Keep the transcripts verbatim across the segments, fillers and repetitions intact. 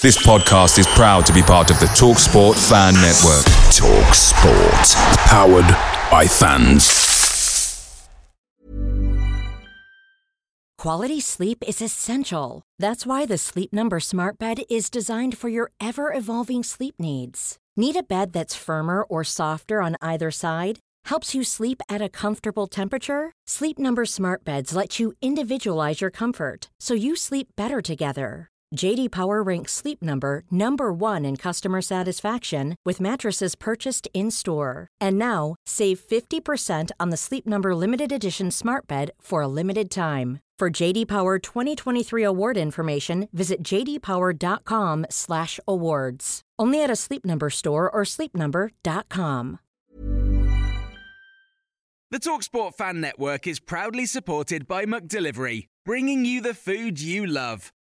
This podcast is proud to be part of the TalkSport Fan Network. TalkSport. Powered by fans. Quality sleep is essential. That's why the Sleep Number Smart Bed is designed for your ever-evolving sleep needs. Need a bed that's firmer or softer on either side? Helps you sleep at a comfortable temperature? Sleep Number smart beds let you individualize your comfort, so you sleep better together. J D Power ranks Sleep Number number one in customer satisfaction with mattresses purchased in-store. And now, save fifty percent on the Sleep Number limited edition smart bed for a limited time. For J D Power twenty twenty-three award information, visit j d power dot com slash awards. Only at a Sleep Number store or sleep number dot com. The TalkSport Fan Network is proudly supported by McDelivery, bringing you the food you love.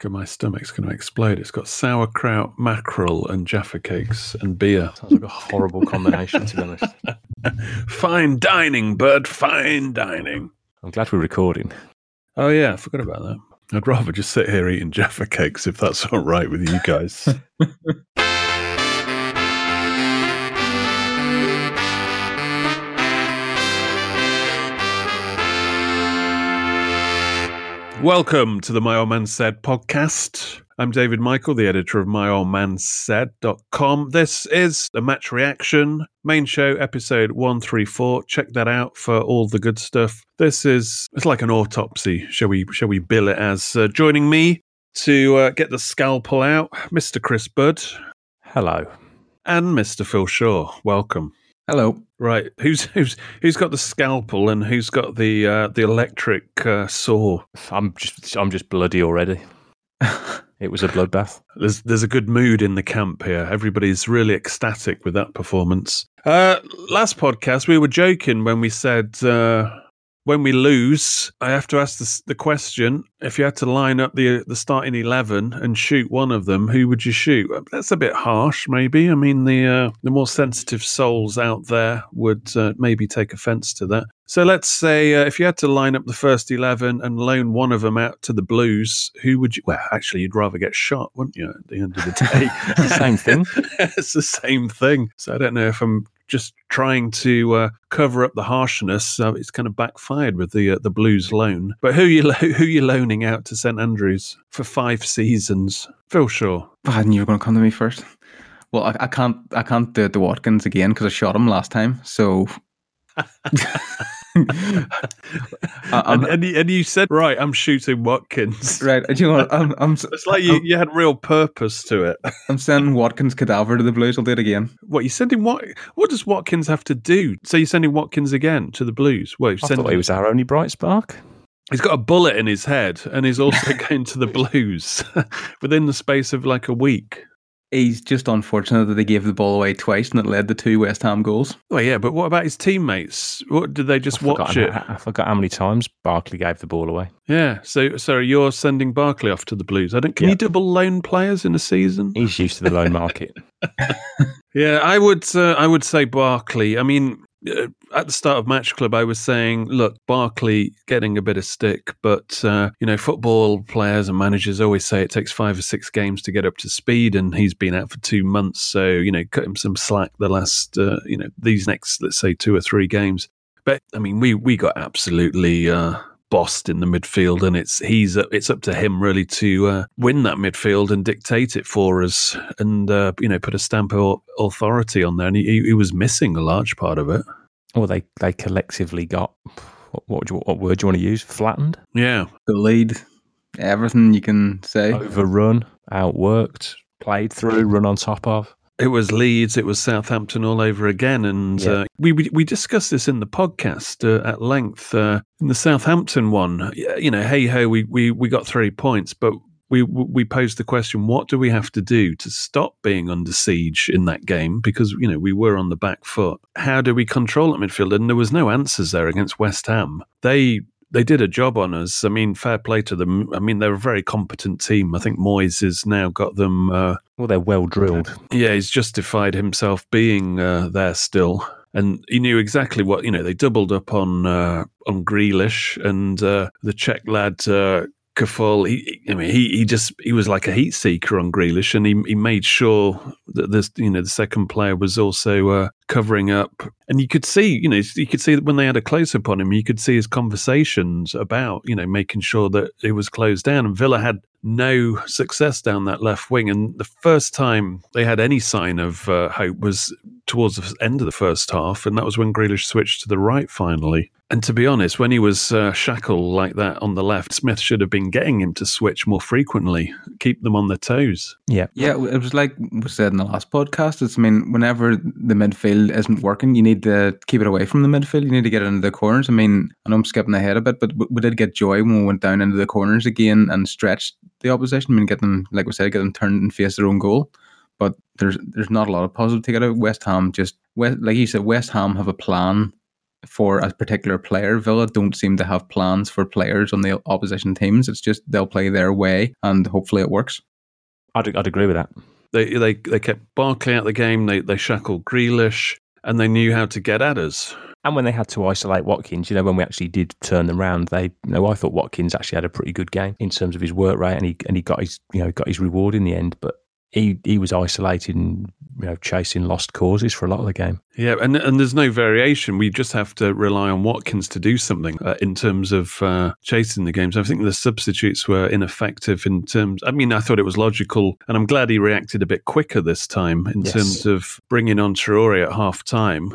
God, my stomach's going to explode. It's got sauerkraut, mackerel, and Jaffa cakes and beer. Sounds like a horrible combination, to be honest. Fine dining, Bud. Fine dining. I'm glad we're recording. Oh, yeah. I forgot about that. I'd rather just sit here eating Jaffa cakes if that's all right with you guys. Welcome to the My Old Man Said podcast. I'm David Michael, the editor of my old man said dot com. This is a match reaction, main show, episode one thirty-four. Check that out for all the good stuff. This is, it's like an autopsy, shall we, shall we bill it as. Uh, joining me to uh, get the scalpel out, Mister Chris Bud. Hello. And Mister Phil Shaw. Welcome. Hello. Right, who's who's who's got the scalpel and who's got the uh, the electric uh, saw? I'm just I'm just bloody already. It was a bloodbath. There's there's a good mood in the camp here. Everybody's really ecstatic with that performance. Uh, last podcast, we were joking when we said uh, when we lose, I have to ask the, the question: if you had to line up the the starting eleven and shoot one of them, who would you shoot? That's a bit harsh, maybe. I mean, the uh, the more sensitive souls out there would uh, maybe take offence to that. So let's say uh, if you had to line up the first eleven and loan one of them out to the Blues, who would you? Well, actually, you'd rather get shot, wouldn't you? At the end of the day, same thing. It's the same thing. So I don't know if I'm just trying to uh, cover up the harshness. Uh, it's kind of backfired with the uh, the Blues loan. But who you lo- who you loan? Out to St Andrews for five seasons. Phil Shaw. I knew you were going to come to me first. Well, I, I can't I can't do the Watkins again because I shot him last time. So... and, and, and you said, right, I'm shooting Watkins. Right. Do you know what? I'm, I'm, it's like you, I'm, you had real purpose to it. I'm sending Watkins cadaver to the Blues. I'll do it again. What, you're sending what? What does Watkins have to do? So you're sending Watkins again to the Blues? Well, I thought he was our only bright spark. He's got a bullet in his head, and he's also going to the Blues within the space of like a week. He's just unfortunate that they gave the ball away twice, and it led to two West Ham goals. Well, yeah, but what about his teammates? What did they just I watch it? How, I forgot how many times Barkley gave the ball away. Yeah, so so you're sending Barkley off to the Blues. I don't. Can yep. you double loan players in a season? He's used to the loan market. Yeah, I would. Uh, I would say Barkley. I mean. At the start of Match Club, I was saying, look, Barkley getting a bit of stick, but, uh, you know, football players and managers always say it takes five or six games to get up to speed, and he's been out for two months. So, you know, cut him some slack the last, uh, you know, these next, let's say, two or three games. But, I mean, we, we got absolutely... Uh, bossed in the midfield, and it's he's it's up to him really to uh, win that midfield and dictate it for us, and uh, you know put a stamp of authority on there. And he, he was missing a large part of it. Well, they they collectively got what what, what word do you want to use? Flattened. Yeah, the lead, everything you can say. Overrun, outworked, played through, run on top of. It was Leeds, it was Southampton all over again, and yeah. uh, we, we we discussed this in the podcast uh, at length. Uh, in the Southampton one, you know, hey ho, we, we, we got three points, but we we posed the question, what do we have to do to stop being under siege in that game? Because, you know, we were on the back foot. How do we control at midfield? And there was no answers there against West Ham. They they did a job on us. I mean, fair play to them. I mean, they're a very competent team. I think Moyes has now got them... Uh, well, they're well drilled. Yeah, he's justified himself being uh, there still. And he knew exactly what, you know, they doubled up on uh, on Grealish and uh, the Czech lad... Uh, Kafal, he, I mean, he, he just he was like a heat seeker on Grealish, and he he made sure that this, you know, the second player was also uh, covering up, and you could see, you know, you could see that when they had a close up on him, you could see his conversations about, you know, making sure that it was closed down. And Villa had no success down that left wing, and the first time they had any sign of uh, hope was towards the end of the first half, and that was when Grealish switched to the right finally. And to be honest, when he was uh, shackled like that on the left, Smith should have been getting him to switch more frequently, keep them on their toes. Yeah, yeah. It was like we said in the last podcast. It's, I mean, whenever the midfield isn't working, you need to keep it away from the midfield. You need to get it into the corners. I mean, I know I'm skipping ahead a bit, but we did get joy when we went down into the corners again and stretched the opposition. I mean, get them, like we said, get them turned and face their own goal. But there's there's not a lot of positive to get out. West Ham just, West, like you said, West Ham have a plan for a particular player. Villa don't seem to have plans for players on the opposition teams. It's just they'll play their way and hopefully it works. I'd, I'd agree with that. They they they kept Barkley out of the game. They they shackled Grealish and they knew how to get at us. And when they had to isolate Watkins, you know, when we actually did turn them round, they, you know, I thought Watkins actually had a pretty good game in terms of his work rate, and he and he got his, you know, got his reward in the end. But He he was isolated and, you know, chasing lost causes for a lot of the game. Yeah, and and there's no variation. We just have to rely on Watkins to do something uh, in terms of uh, chasing the games. I think the substitutes were ineffective in terms... I mean, I thought it was logical, and I'm glad he reacted a bit quicker this time in yes. terms of bringing on Tururi at half-time.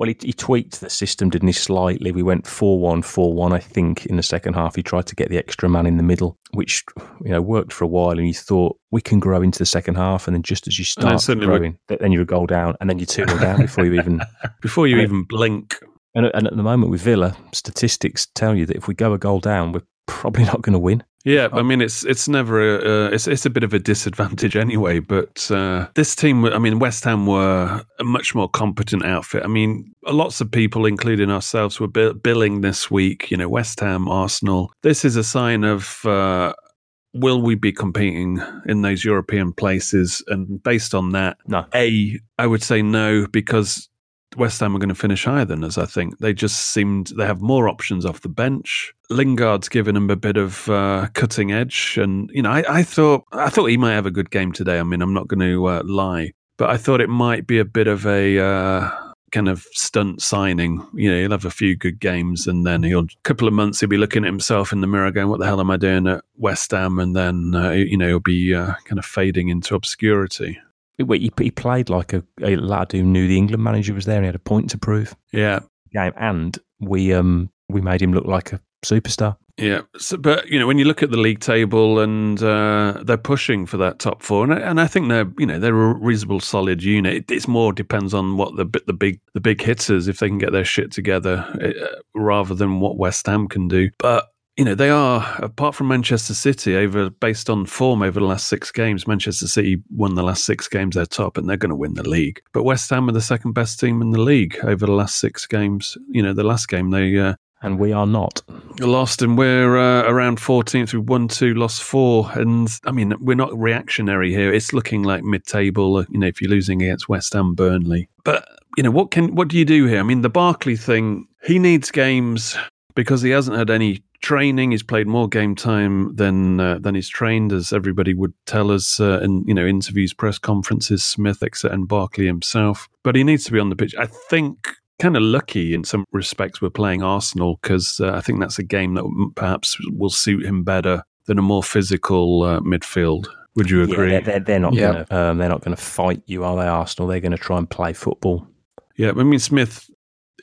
Well, he, he tweaked the system, didn't he, slightly. We went four one, four one, I think, in the second half. He tried to get the extra man in the middle, which, you know, worked for a while, and you thought, we can grow into the second half. And then just as you start growing, we're... then you're a goal down, and then you're two nil down before you even... before you even blink. And, and at the moment with Villa, statistics tell you that if we go a goal down, we're probably not going to win. Yeah, I mean, it's it's never a, uh, it's it's a bit of a disadvantage anyway. But uh, this team, I mean, West Ham were a much more competent outfit. I mean, lots of people, including ourselves, were bill- billing this week. You know, West Ham, Arsenal. This is a sign of uh, will we be competing in those European places? And based on that, no. A, I would say no, because West Ham are going to finish higher than us, I think. They just seemed, they have more options off the bench. Lingard's given him a bit of uh, cutting edge. And, you know, I, I thought I thought he might have a good game today. I mean, I'm not going to uh, lie. But I thought it might be a bit of a uh, kind of stunt signing. You know, he'll have a few good games and then he'll, a couple of months, he'll be looking at himself in the mirror going, what the hell am I doing at West Ham? And then, uh, you know, he'll be uh, kind of fading into obscurity. He played like a, a lad who knew the England manager was there and he had a point to prove. Yeah. Game. And we um we made him look like a superstar. Yeah. So, but, you know, when you look at the league table and uh, they're pushing for that top four, and I, and I think they're, you know, they're a reasonable solid unit. It, it's more depends on what the the big the big hitters, if they can get their shit together, uh, rather than what West Ham can do. But, you know, they are, apart from Manchester City, over based on form over the last six games, Manchester City won the last six games, they're top, and they're going to win the league. But West Ham are the second best team in the league over the last six games. You know, the last game they... Uh, and we are not. Lost, and we're uh, around fourteenth. We've won two, lost four. And, I mean, we're not reactionary here. It's looking like mid-table, you know, if you're losing against West Ham, Burnley. But, you know, what can what do you do here? I mean, the Barkley thing, he needs games because he hasn't had any... training. He's played more game time than uh, than he's trained, as everybody would tell us uh, in, you know, interviews, press conferences, Smith, et cetera, and Barkley himself. But he needs to be on the pitch. I think kind of lucky in some respects we're playing Arsenal, because uh, I think that's a game that perhaps will suit him better than a more physical uh, midfield. Would you agree? Yeah, they're, they're not yeah. going to um, they're not going to fight you, are they, Arsenal? They're going to try and play football. Yeah, I mean, Smith.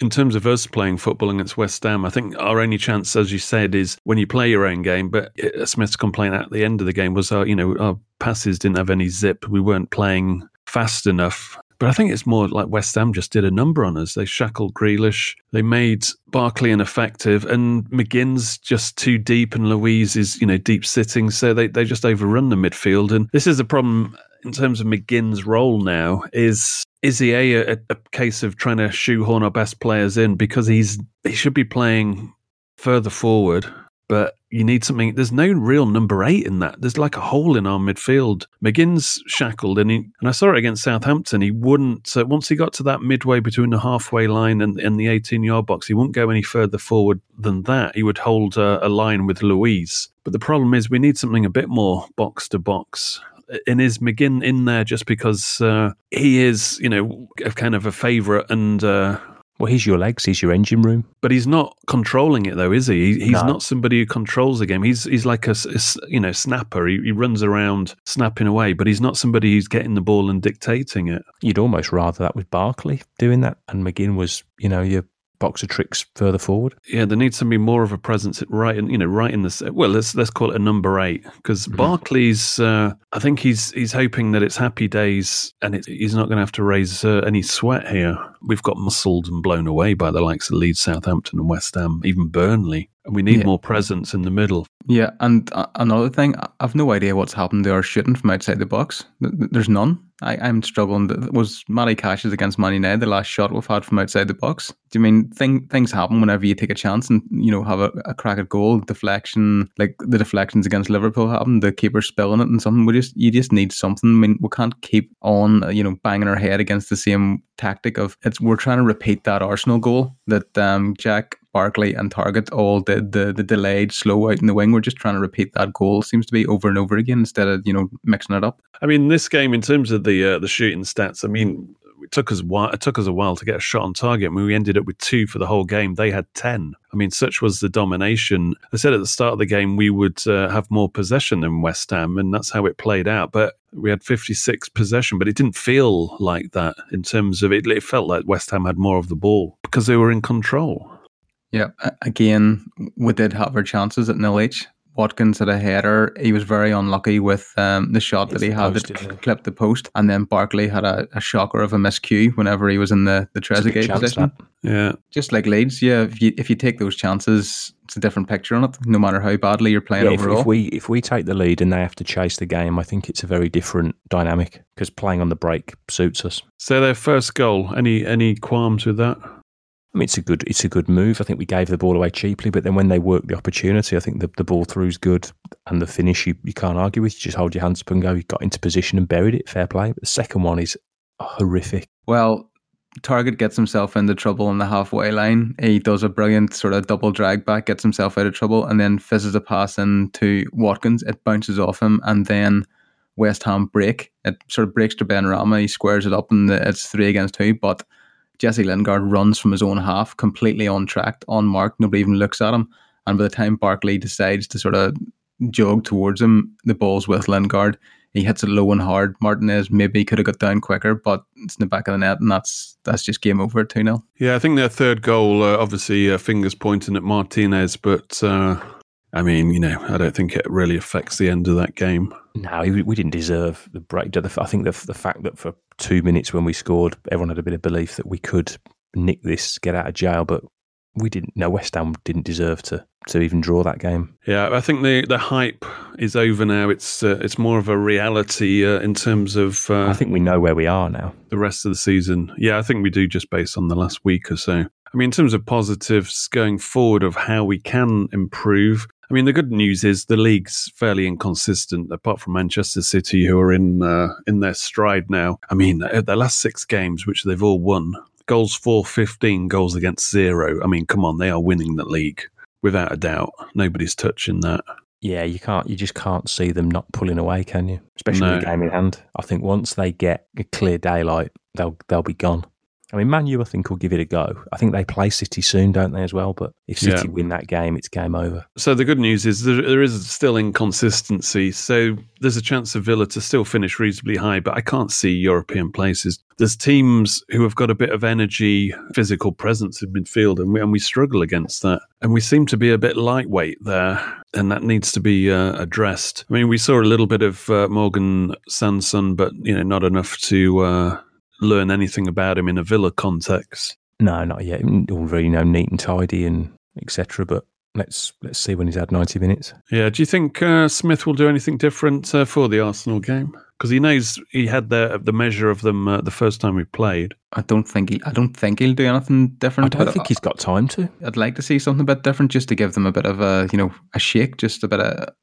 In terms of us playing football against West Ham, I think our only chance, as you said, is when you play your own game. But Smith's complaint at the end of the game was, our, you know, our passes didn't have any zip. We weren't playing fast enough But I think it's more like West Ham just did a number on us. They shackled Grealish. They made Barkley ineffective. And McGinn's just too deep and Luiz is, you know, deep sitting. So they, they just overrun the midfield. And this is the problem in terms of McGinn's role now is... Is he a, a, a case of trying to shoehorn our best players in because he's he should be playing further forward, but you need something. There's no real number eight in that. There's like a hole in our midfield. McGinn's shackled, and he and I saw it against Southampton. He wouldn't. So once he got to that midway between the halfway line and, and the eighteen-yard box, he wouldn't go any further forward than that. He would hold a, a line with Luiz. But the problem is, we need something a bit more box to box. And is McGinn in there just because uh, he is, you know, a kind of a favourite and... Uh, well, he's your legs, he's your engine room. But he's not controlling it though, is he? he he's no. not somebody who controls the game. He's he's like a, a you know, snapper. He, he runs around snapping away, but he's not somebody who's getting the ball and dictating it. You'd almost rather that with Barkley doing that. And McGinn was, you know, your... box of tricks further forward. Yeah, there needs to be more of a presence right in, you know, right in this. Well, let's let's call it a number eight because mm-hmm. Barkley's. Uh, I think he's he's hoping that it's happy days and it, he's not going to have to raise uh, any sweat here. We've got muscled and blown away by the likes of Leeds, Southampton, and West Ham, even Burnley, and we need yeah. more presence in the middle. Yeah, and uh, another thing, I've no idea what's happened to our shooting from outside the box. There's none. I, I'm struggling. It was Matty Cash's against Man United, the last shot we've had from outside the box. Do you mean thing, things happen whenever you take a chance and, you know, have a, a crack at goal, deflection, like the deflections against Liverpool happen, the keeper spilling it and something. We just You just need something. I mean, we can't keep on, you know, banging our head against the same tactic of, it's. We're trying to repeat that Arsenal goal that um, Jack... Barkley and Target all did, the, the delayed slow out in the wing. We're just trying to repeat that goal, seems to be, over and over again instead of, you know, mixing it up. I mean, this game, in terms of the uh, the shooting stats, I mean, it took us while, it took us a while to get a shot on target. I mean, we ended up with two for the whole game. They had ten. I mean, such was the domination. I said at the start of the game we would uh, have more possession than West Ham, and that's how it played out. But we had fifty-six possession, but it didn't feel like that in terms of it. It felt like West Ham had more of the ball because they were in control. Yeah, again, we did have our chances at nil each. Watkins had a header. He was very unlucky with um, the shot it's that he had post, that cl- clipped the post. And then Barkley had a, a shocker of a miscue whenever he was in the, the Trezeguet position. That. Yeah, just like Leeds, yeah, if you, if you take those chances, it's a different picture on it, no matter how badly you're playing yeah, if, overall. If we, if we take the lead and they have to chase the game, I think it's a very different dynamic because playing on the break suits us. So their first goal, any any qualms with that? I mean, it's a good, it's a good move. I think we gave the ball away cheaply, but then when they work the opportunity, I think the, the ball through is good, and the finish you, you can't argue with. You just hold your hands up and go, you got into position and buried it, fair play. But the second one is horrific. Well, Target gets himself into trouble on the halfway line. He does a brilliant sort of double drag back, gets himself out of trouble, and then fizzes a pass in to Watkins. It bounces off him, and then West Ham break. It sort of breaks to Ben Rahma. He squares it up, and it's three against two, but... Jesse Lingard runs from his own half, completely untracked, unmarked. Nobody even looks at him. And by the time Barkley decides to sort of jog towards him, the ball's with Lingard. He hits it low and hard. Martinez maybe could have got down quicker, but it's in the back of the net, and that's that's just game over at two nil. Yeah, I think their third goal, uh, obviously, uh, fingers pointing at Martinez, but... Uh... I mean, you know, I don't think it really affects the end of that game. No, we didn't deserve the break. I think the, the fact that for two minutes when we scored, everyone had a bit of belief that we could nick this, get out of jail, but we didn't. No, West Ham didn't deserve to to even draw that game. Yeah, I think the, the hype is over now. It's uh, it's more of a reality uh, in terms of... Uh, I think we know where we are now. The rest of the season. Yeah, I think we do just based on the last week or so. I mean, in terms of positives going forward of how we can improve... I mean, the good news is the league's fairly inconsistent, apart from Manchester City, who are in uh, in their stride now. I mean, their last six games, which they've all won, goals for fifteen, goals against zero. I mean, come on, they are winning the league, without a doubt. Nobody's touching that. Yeah, you can't. You just can't see them not pulling away, can you? Especially no. with the game in hand. I think once they get a clear daylight, they'll they'll be gone. I mean, Man U, I think, will give it a go. I think they play City soon, don't they, as well? But if City yeah. win that game, it's game over. So the good news is there, there is still inconsistency. So there's a chance of Villa to still finish reasonably high, but I can't see European places. There's teams who have got a bit of energy, physical presence in midfield, and we, and we struggle against that. And we seem to be a bit lightweight there, and that needs to be uh, addressed. I mean, we saw a little bit of uh, Morgan Sanson, but you know, not enough to... Uh, learn anything about him in a Villa context. No, not yet. Already, you know, neat and tidy and et cetera. But let's let's see when he's had ninety minutes. Yeah. Do you think uh, Smith will do anything different uh, for the Arsenal game? Because he knows he had the the measure of them uh, the first time we played. I don't think he, I don't think he'll do anything different. I don't I, think he's got time to. I'd like to see something a bit different, just to give them a bit of a you know a shake, just a bit of.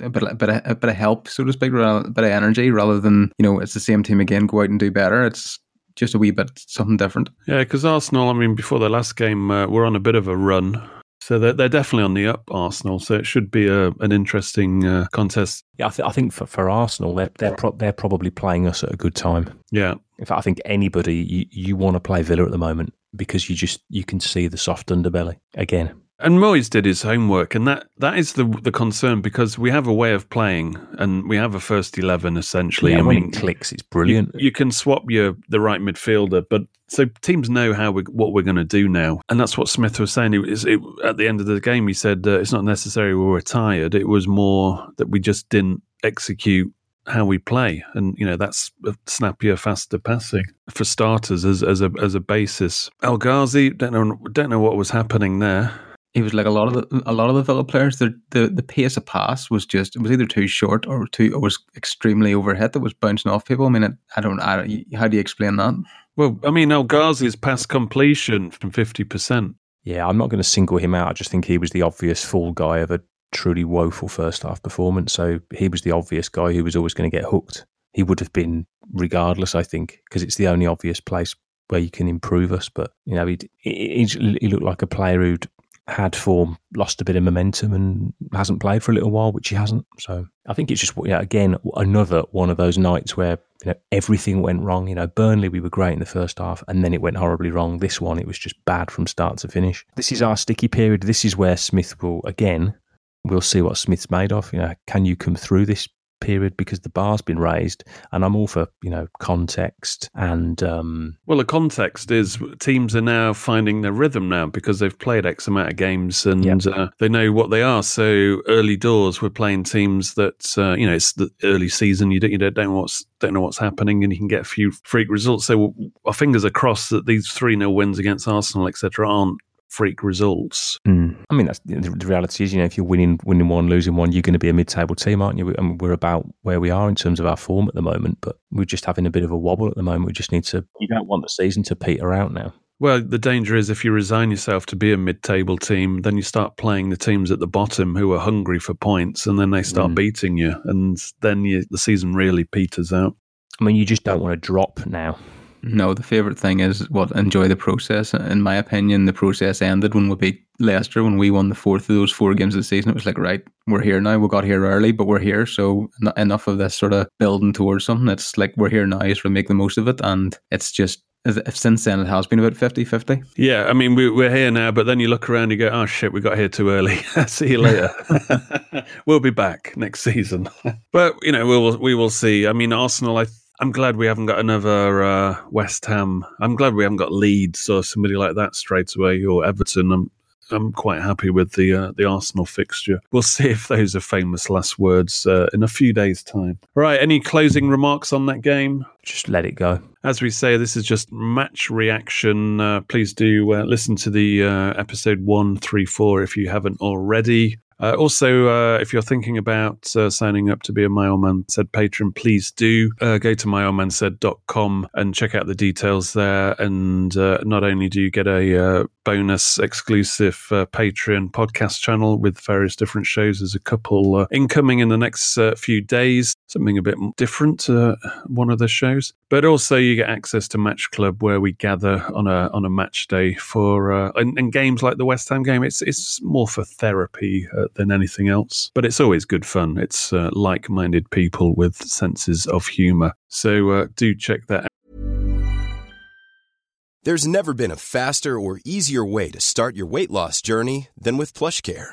A bit, a, bit of, a bit of help, so to speak, a bit of energy, rather than, you know, it's the same team again, go out and do better. It's just a wee bit something different. Yeah, because Arsenal, I mean, before their last game, uh, we're on a bit of a run. So they're, they're definitely on the up, Arsenal. So it should be a, an interesting uh, contest. Yeah, I, th- I think for, for Arsenal, they're they're, pro- they're probably playing us at a good time. Yeah. In fact, I think anybody, you, you want to play Villa at the moment because you just you can see the soft underbelly again. And Moyes did his homework, and that, that is the the concern, because we have a way of playing and we have a first eleven essentially. Yeah, and when we, it clicks, it's brilliant. You, you can swap your the right midfielder, but so teams know how we, what we're going to do now, and that's what Smith was saying. It, it, at the end of the game, he said uh, it's not necessarily we were tired; it was more that we just didn't execute how we play, and you know that's snappier, faster passing for starters as as a as a basis. El Ghazi, don't know don't know what was happening there. It was like a lot of the a lot of the Villa players. The, the the pace of pass was just it was either too short or too or was extremely overhit. That was bouncing off people. I mean, it, I don't I, how do you explain that? Well, I mean, El Ghazi's pass completion from fifty percent. Yeah, I'm not going to single him out. I just think he was the obvious fall guy of a truly woeful first half performance. So he was the obvious guy who was always going to get hooked. He would have been regardless, I think, because it's the only obvious place where you can improve us. But you know, he he, he looked like a player who'd. Had form, lost a bit of momentum, and hasn't played for a little while, which he hasn't. So I think it's just, you know, again, another one of those nights where you know everything went wrong. You know, Burnley, we were great in the first half, and then it went horribly wrong. This one, it was just bad from start to finish. This is our sticky period. This is where Smith will, again, we'll see what Smith's made of. You know, can you come through this period, because the bar's been raised, and I'm all for, you know, context and... Um, well, the context is teams are now finding their rhythm now because they've played X amount of games and yep. uh, they know what they are. So early doors, we're playing teams that, uh, you know, it's the early season, you don't you don't know what's, don't know what's happening, and you can get a few freak results. So our fingers are crossed that these three nil wins against Arsenal, et cetera aren't freak results. Mm. I mean, that's the, the reality is, you know, if you're winning winning one, losing one, you're going to be a mid-table team, aren't you? We, and we're about where we are in terms of our form at the moment, but we're just having a bit of a wobble at the moment. We just need to, you don't want the season to peter out now. Well, the danger is if you resign yourself to be a mid-table team, then you start playing the teams at the bottom who are hungry for points, and then they start mm. beating you, and then you, the season really peters out. I mean, you just don't want to drop now. No, the favourite thing is what enjoy the process. In my opinion, the process ended when we beat Leicester, when we won the fourth of those four games of the season. It was like, right, we're here now. We got here early, but we're here. So not enough of this sort of building towards something. It's like we're here now, so we make the most of it. And it's just, since then, it has been about fifty-fifty. Yeah, I mean, we, we're here now, but then you look around and you go, oh shit, we got here too early. See you later. We'll be back next season. But, you know, we'll, we will see. I mean, Arsenal, I think, I'm glad we haven't got another uh, West Ham. I'm glad we haven't got Leeds or somebody like that straight away, or Everton. I'm I'm quite happy with the uh, the Arsenal fixture. We'll see if those are famous last words uh, in a few days' time. Right, any closing remarks on that game? Just let it go. As we say, this is just match reaction. Uh, please do uh, listen to the uh, episode one thirty-four if you haven't already. Uh, also, uh, if you're thinking about uh, signing up to be a My Old Man Said patron, please do uh, go to my old man said dot com and check out the details there. And uh, not only do you get a uh, bonus exclusive uh, Patreon podcast channel with various different shows, there's a couple uh, incoming in the next uh, few days, something a bit different, uh, one of the shows. But also you get access to Match Club, where we gather on a on a match day for uh, and, and games like the West Ham game. It's it's more for therapy uh, than anything else, but it's always good fun. It's uh, like-minded people with senses of humour. So uh, do check that out. There's never been a faster or easier way to start your weight loss journey than with PlushCare.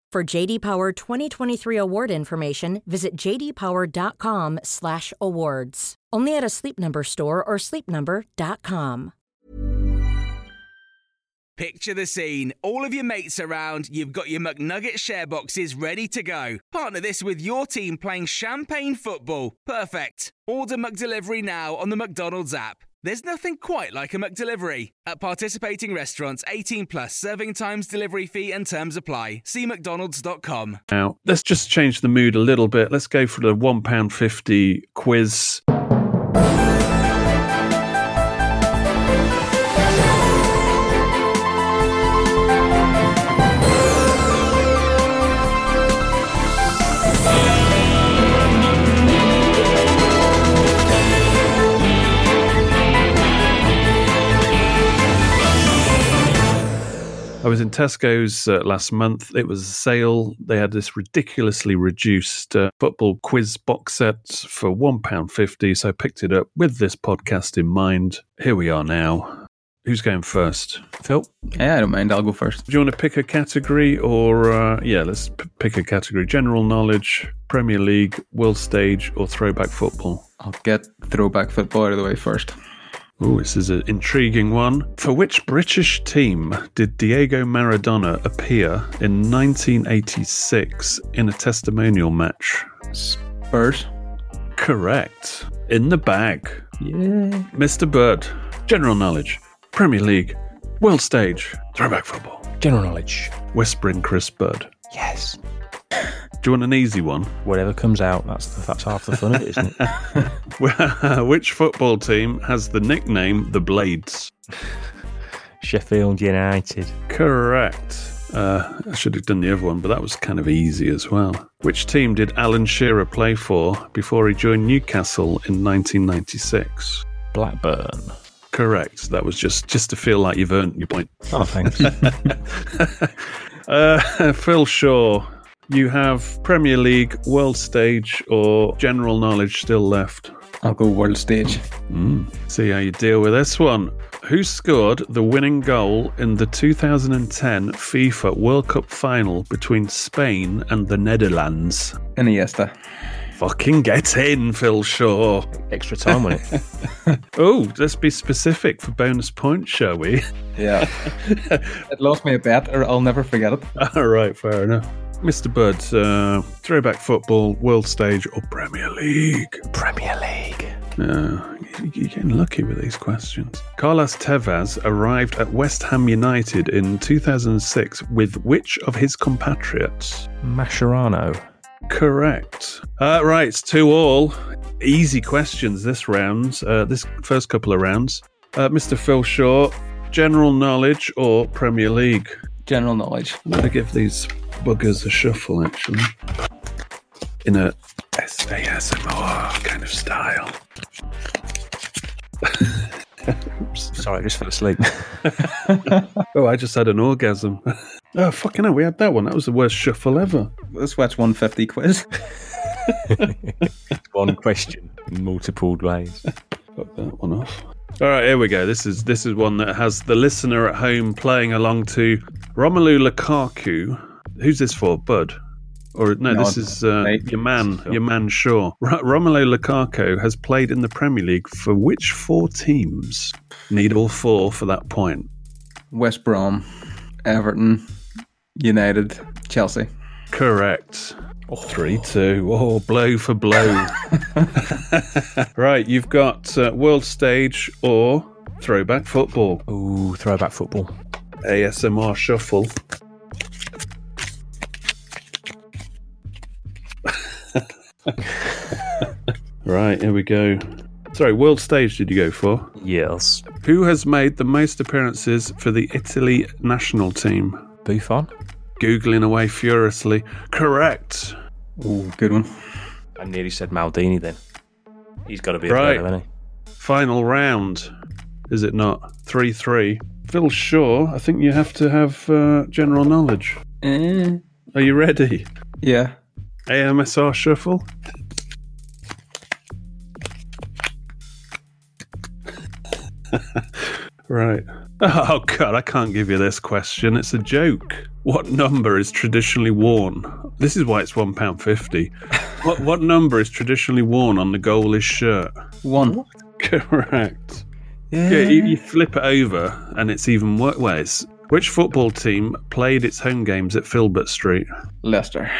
For J D Power twenty twenty-three award information, visit jdpower.com slash awards. Only at a Sleep Number store or sleep number dot com. Picture the scene. All of your mates around, you've got your McNugget share boxes ready to go. Partner this with your team playing champagne football. Perfect. Order McDelivery now on the McDonald's app. There's nothing quite like a McDelivery. At participating restaurants, eighteen plus, serving times, delivery fee and terms apply. See mcdonalds dot com. Now, let's just change the mood a little bit. Let's go for the one pound fifty quiz. I was in Tesco's uh, last month. It was a sale. They had this ridiculously reduced uh, football quiz box set for one pound fifty. So I picked it up with this podcast in mind. Here we are now. Who's going first? Phil? Yeah, I don't mind. I'll go first. Do you want to pick a category or... Uh, yeah, let's p- pick a category. General knowledge, Premier League, world stage or throwback football? I'll get throwback football out of the way first. Oh, this is an intriguing one. For which British team did Diego Maradona appear in nineteen eighty-six in a testimonial match? Spurs. Correct. In the bag. Yeah. Mister Bird. General knowledge. Premier League. World stage. Throwback football. General knowledge. Whispering Chris Bud. Yes. Do you want an easy one? Whatever comes out, that's the, that's half the fun of it, isn't it? Which football team has the nickname The Blades? Sheffield United. Correct. Uh, I should have done the other one, but that was kind of easy as well. Which team did Alan Shearer play for before he joined Newcastle in nineteen ninety-six? Blackburn. Correct. That was just, just to feel like you've earned your point. Oh, thanks. uh, Phil Shaw. You have Premier League, World Stage, or General Knowledge still left? I'll go World Stage. Mm. See how you deal with this one. Who scored the winning goal in the two thousand ten FIFA World Cup final between Spain and the Netherlands? Iniesta. Fucking get in, Phil Shaw. Extra time on it. Oh, let's be specific for bonus points, shall we? Yeah. It lost me a bet, or I'll never forget it. All right, fair enough. Mister Bud, uh, throwback football, world stage or Premier League? Premier League. Uh, you're getting lucky with these questions. Carlos Tevez arrived at West Ham United in two thousand six with which of his compatriots? Mascherano. Correct. Uh, right, two all. Easy questions this round, uh, this first couple of rounds. Uh, Mister Phil Shaw, general knowledge or Premier League? General knowledge. I'm going to give these... buggers a shuffle, actually, in a S A S M R kind of style. Oops. Sorry, I just fell asleep. Oh, I just had an orgasm. Oh, fucking hell, we had that one. That was the worst shuffle ever. Let's watch one fifty quiz. One question, multiple ways. Got that one off. All right, here we go. This is this is one that has the listener at home playing along to Romelu Lukaku. Who's this for, Bud? Or no, no this is uh, your man, sure. your man Shaw. R- Romelu Lukaku has played in the Premier League for which four teams? Need all four for that point. West Brom, Everton, United, Chelsea. Correct. Oh. three two. Oh, blow for blow. Right, you've got uh, world stage or throwback football. Ooh, throwback football. A S M R shuffle. Right, here we go. Sorry, world stage did you go for? Yes. Who has made the most appearances for the Italy national team? Buffon? Googling away furiously. Correct. Ooh, good one. I nearly said Maldini then. He's got to be a right. player, hasn't he? Final round, is it not? three three. Phil Shaw, I think you have to have uh, general knowledge. Eh. Are you ready? Yeah. A M S R shuffle. Right. Oh, God, I can't give you this question. It's a joke. What number is traditionally worn? This is why it's one pound fifty. what, what number is traditionally worn on the goalless shirt? One. What? Correct. Yeah. yeah you, you flip it over, and it's even worse. Which football team played its home games at Filbert Street? Leicester.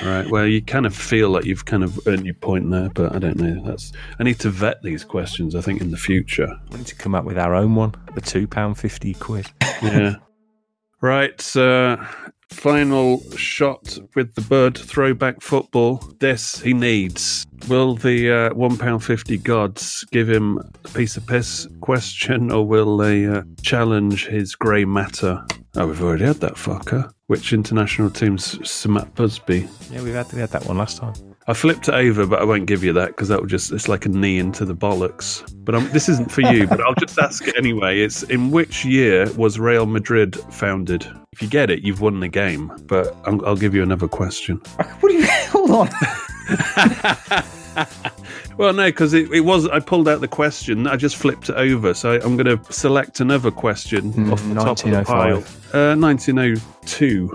Right, well, you kind of feel like you've kind of earned your point there, but I don't know. That's I need to vet these questions, I think, in the future. We need to come up with our own one, the two pound fifty quiz. Yeah. Right, uh, final shot with the bird, throwback football. This he needs. Will the uh, one pound fifty gods give him a piece of piss question, or will they uh, challenge his grey matter? Oh, we've already had that fucker. Which international team's Samat Busby? Yeah, we've had, we had that one last time. I flipped it over, but I won't give you that because that would just—it's like a knee into the bollocks. But I'm, this isn't for you. But I'll just ask it anyway. It's in which year was Real Madrid founded? If you get it, you've won the game. But I'm, I'll give you another question. What do you? Hold on. Well, no, because it, it was. I pulled out the question. I just flipped it over. So I, I'm going to select another question mm, off the top of the pile. Uh, nineteen oh two.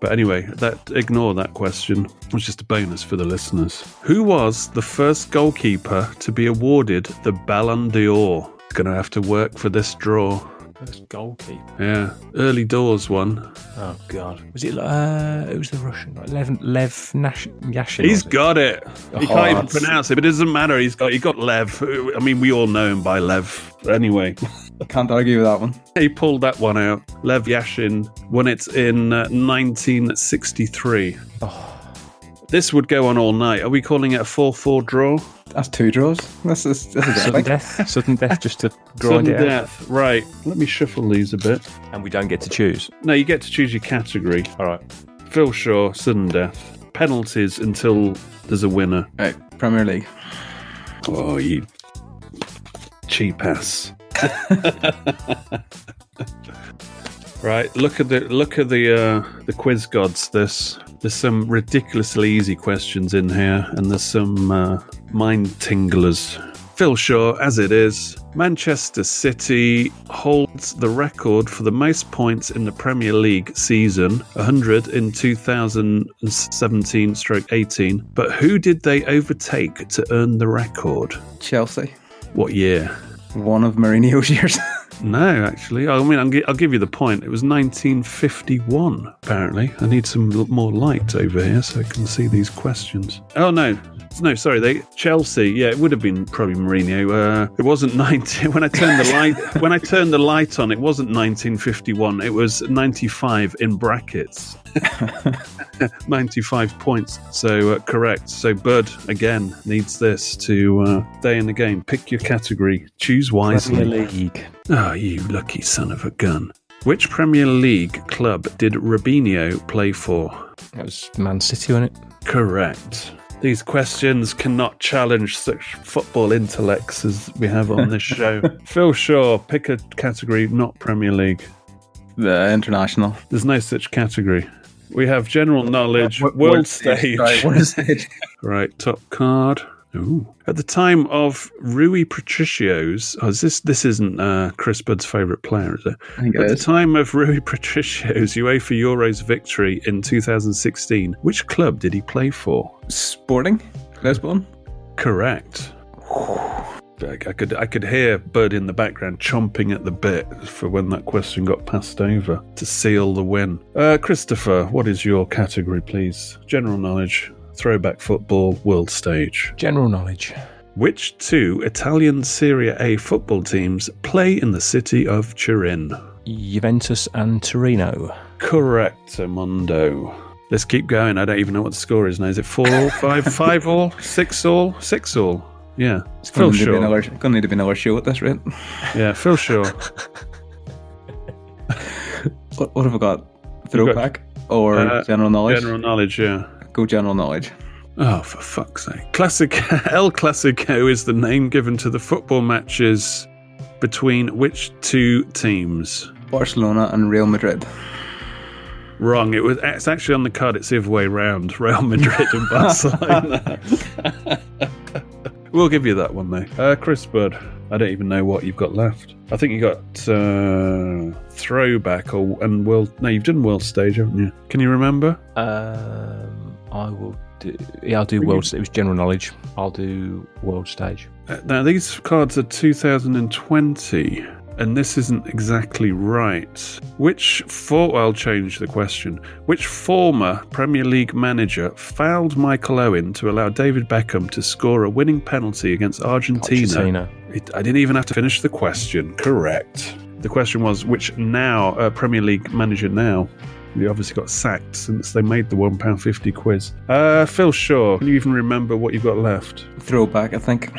But anyway, that ignore that question. It was just a bonus for the listeners. Who was the first goalkeeper to be awarded the Ballon d'Or? Going to have to work for this draw. First goalkeeper? Yeah. Early doors one. Oh, God. Was it, uh, it was the Russian guy? Lev, Lev Nash, Yashin. He's got it. He oh, can't even pronounce it, but it doesn't matter. He's got, he got Lev. I mean, we all know him by Lev. Anyway. I can't argue with that one. He pulled that one out. Lev Yashin won it in uh, nineteen sixty-three. Oh. This would go on all night. Are we calling it a four four draw? That's two draws. That's, that's, that's a sudden death. Sudden death just to grind it out. Sudden death. Right. Let me shuffle these a bit. And we don't get to choose. No, you get to choose your category. All right. Phil Shaw, sudden death. Penalties until there's a winner. All right. Premier League. Oh, you cheap ass. Right, look at the look at the uh, the quiz gods. This there's some ridiculously easy questions in here, and there's some uh, mind tinglers. Phil Shaw, as it is, Manchester City holds the record for the most points in the Premier League season, one hundred in two thousand seventeen eighteen. But who did they overtake to earn the record? Chelsea. What year? One of Mourinho's years. No, actually. I mean, I'm g- I'll give you the point. It was nineteen fifty-one, apparently. I need some l- more light over here so I can see these questions. Oh, no. No, sorry. They Chelsea. Yeah, it would have been probably Mourinho. Uh, it wasn't nineteen... When I turned the light when I turned the light on, it wasn't nineteen fifty-one. It was ninety-five in brackets. ninety-five points. So, uh, correct. So, Bud, again, needs this to uh, stay in the game. Pick your category. Choose wisely. Premier League. Oh, you lucky son of a gun. Which Premier League club did Robinho play for? That was Man City, wasn't it? Correct. These questions cannot challenge such football intellects as we have on this show. Phil Shaw, pick a category, not Premier League. The international. There's no such category. We have general knowledge, what, what, world stage. Right, right, top card. Ooh. At the time of Rui Patricio's... Oh, is this this isn't uh, Chris Bud's favourite player, is it? I think it At is. The time of Rui Patricio's UEFA Euros victory in two thousand sixteen, which club did he play for? Sporting? Lisbon? Correct. I could I could hear Bud in the background chomping at the bit for when that question got passed over to seal the win. Uh, Christopher, what is your category, please? General knowledge. Throwback football, world stage. General knowledge. Which two Italian Serie A football teams play in the city of Turin? Juventus and Torino. Correct, Mondo. Let's keep going. I don't even know what the score is now. Is it four all, five, five all, six all, six all? Yeah. It's Phil Shaw. Another, gonna need to be another show at this rate. Yeah, Phil Shaw. What, what have I got? Throwback got, or uh, general knowledge? General knowledge, yeah. Go general knowledge. Oh, for fuck's sake. Classic El Clasico is the name given to the football matches between which two teams? Barcelona and Real Madrid. Wrong. It was. It's actually on the card. It's the other way round. Real Madrid and Barcelona. We'll give you that one, though. Uh, Chris Bud, I don't even know what you've got left. I think you got uh, throwback or and world. No, you've done world stage, haven't you? Can you remember? Um, I will do. Yeah, I'll do world. It was general knowledge. I'll do world stage. Uh, now these cards are two thousand twenty. And this isn't exactly right. Which for I'll change the question. Which former Premier League manager fouled Michael Owen to allow David Beckham to score a winning penalty against Argentina? Argentina. It, I didn't even have to finish the question. Correct. The question was which now uh, Premier League manager now? They obviously got sacked since they made the one pound fifty quiz. Uh, Phil Shaw, can you even remember what you've got left? Throwback, I think.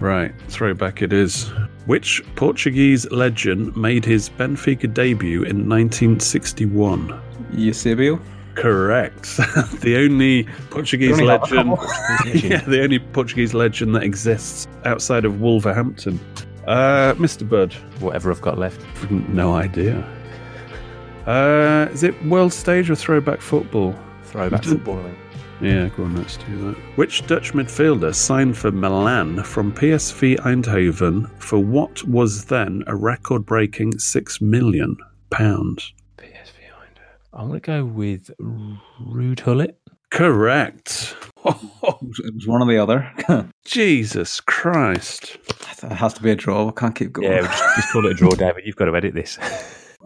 Right, throwback it is. Which Portuguese legend made his Benfica debut in nineteen sixty-one? Eusébio. Correct. The only Portuguese the only legend, yeah, the only Portuguese legend that exists outside of Wolverhampton. Uh, Mister Bud, whatever I've got left. No idea. Uh, is it world stage or throwback football? Throwback football, I think. Yeah, go on, let's do that. Which Dutch midfielder signed for Milan from P S V Eindhoven for what was then a record-breaking six million pounds? P S V Eindhoven. I'm going to go with Ruud Gullit. Correct. Oh, it was one or the other. Jesus Christ. It has to be a draw. I can't keep going. Yeah, we'll just, just call it a draw, David. You've got to edit this.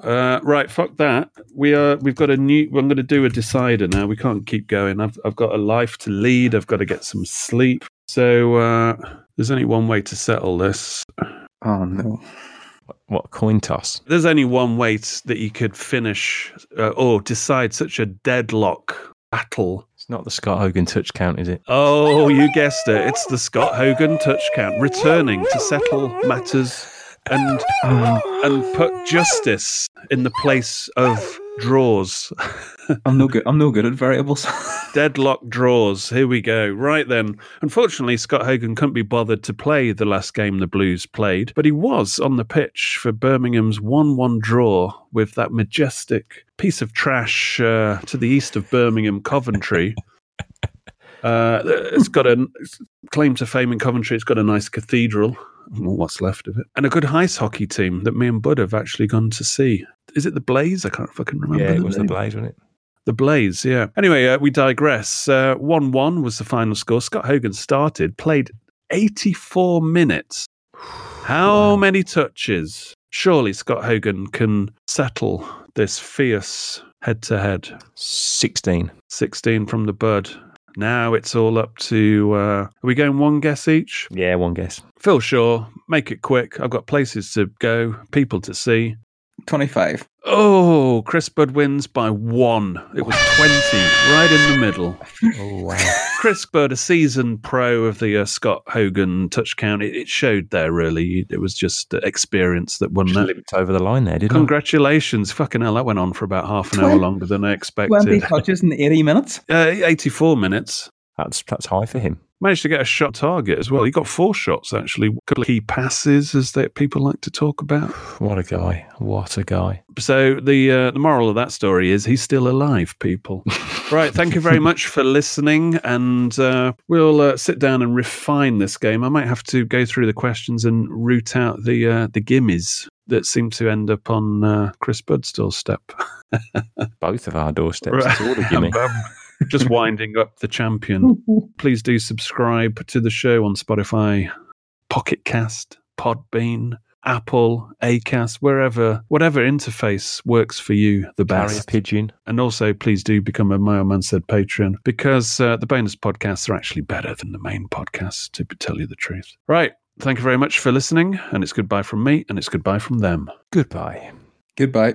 Uh, right, fuck that. We are. We've got a new. Well, I'm going to do a decider now. We can't keep going. I've I've got a life to lead. I've got to get some sleep. So uh, there's only one way to settle this. Oh no! What, what coin toss? There's only one way to, that you could finish uh, or decide such a deadlock battle. It's not the Scott Hogan touch count, is it? Oh, you guessed it. It's the Scott Hogan touch count returning to settle matters. And and put justice in the place of draws. I'm no good. I'm no good at variables. Deadlock draws. Here we go. Right then. Unfortunately, Scott Hogan couldn't be bothered to play the last game the Blues played, but he was on the pitch for Birmingham's one one draw with that majestic piece of trash uh, to the east of Birmingham, Coventry. Uh, it's got a claim to fame in Coventry. It's got a nice cathedral. Well, what's left of it. And a good ice hockey team that me and Bud have actually gone to see. Is it the Blaze? I can't fucking remember. Yeah, it was the Blaze, wasn't it? The Blaze, yeah. Anyway, uh, we digress. Uh, one one was the final score. Scott Hogan started, played eighty-four minutes. How wow. many touches? Surely Scott Hogan can settle this fierce head-to-head. sixteen. sixteen from the Bud. Now it's all up to... Uh, are we going one guess each? Yeah, one guess. Phil Shaw, make it quick. I've got places to go, people to see. twenty-five. Oh, Chris Bud wins by one. It was twenty, right in the middle. Oh, wow. Chris Bud, a seasoned pro of the uh, Scott Hogan touch count. It, it showed there, really. It was just experience that won that. It over the line there, didn't Congratulations. It? Congratulations. Fucking hell, that went on for about half an hour longer than I expected. twenty touches in eighty minutes? Uh, eighty-four minutes. That's, that's high for him. Managed to get a shot target as well. He got four shots, actually. A couple of key passes, as they, people like to talk about. What a guy. What a guy. So the uh, the moral of that story is he's still alive, people. Right, thank you very much for listening, and uh, we'll uh, sit down and refine this game. I might have to go through the questions and root out the, uh, the gimmies that seem to end up on uh, Chris Bud's doorstep. Both of our doorsteps. Right. It's all a gimme. Just winding up the champion. Please do subscribe to the show on Spotify, Pocket Cast, Podbean, Apple, Acast, wherever, whatever interface works for you the best. Carrier pigeon. And also, please do become a My Old Man Said patron, because uh, the bonus podcasts are actually better than the main podcasts, to tell you the truth. Right. Thank you very much for listening. And it's goodbye from me, and it's goodbye from them. Goodbye. Goodbye.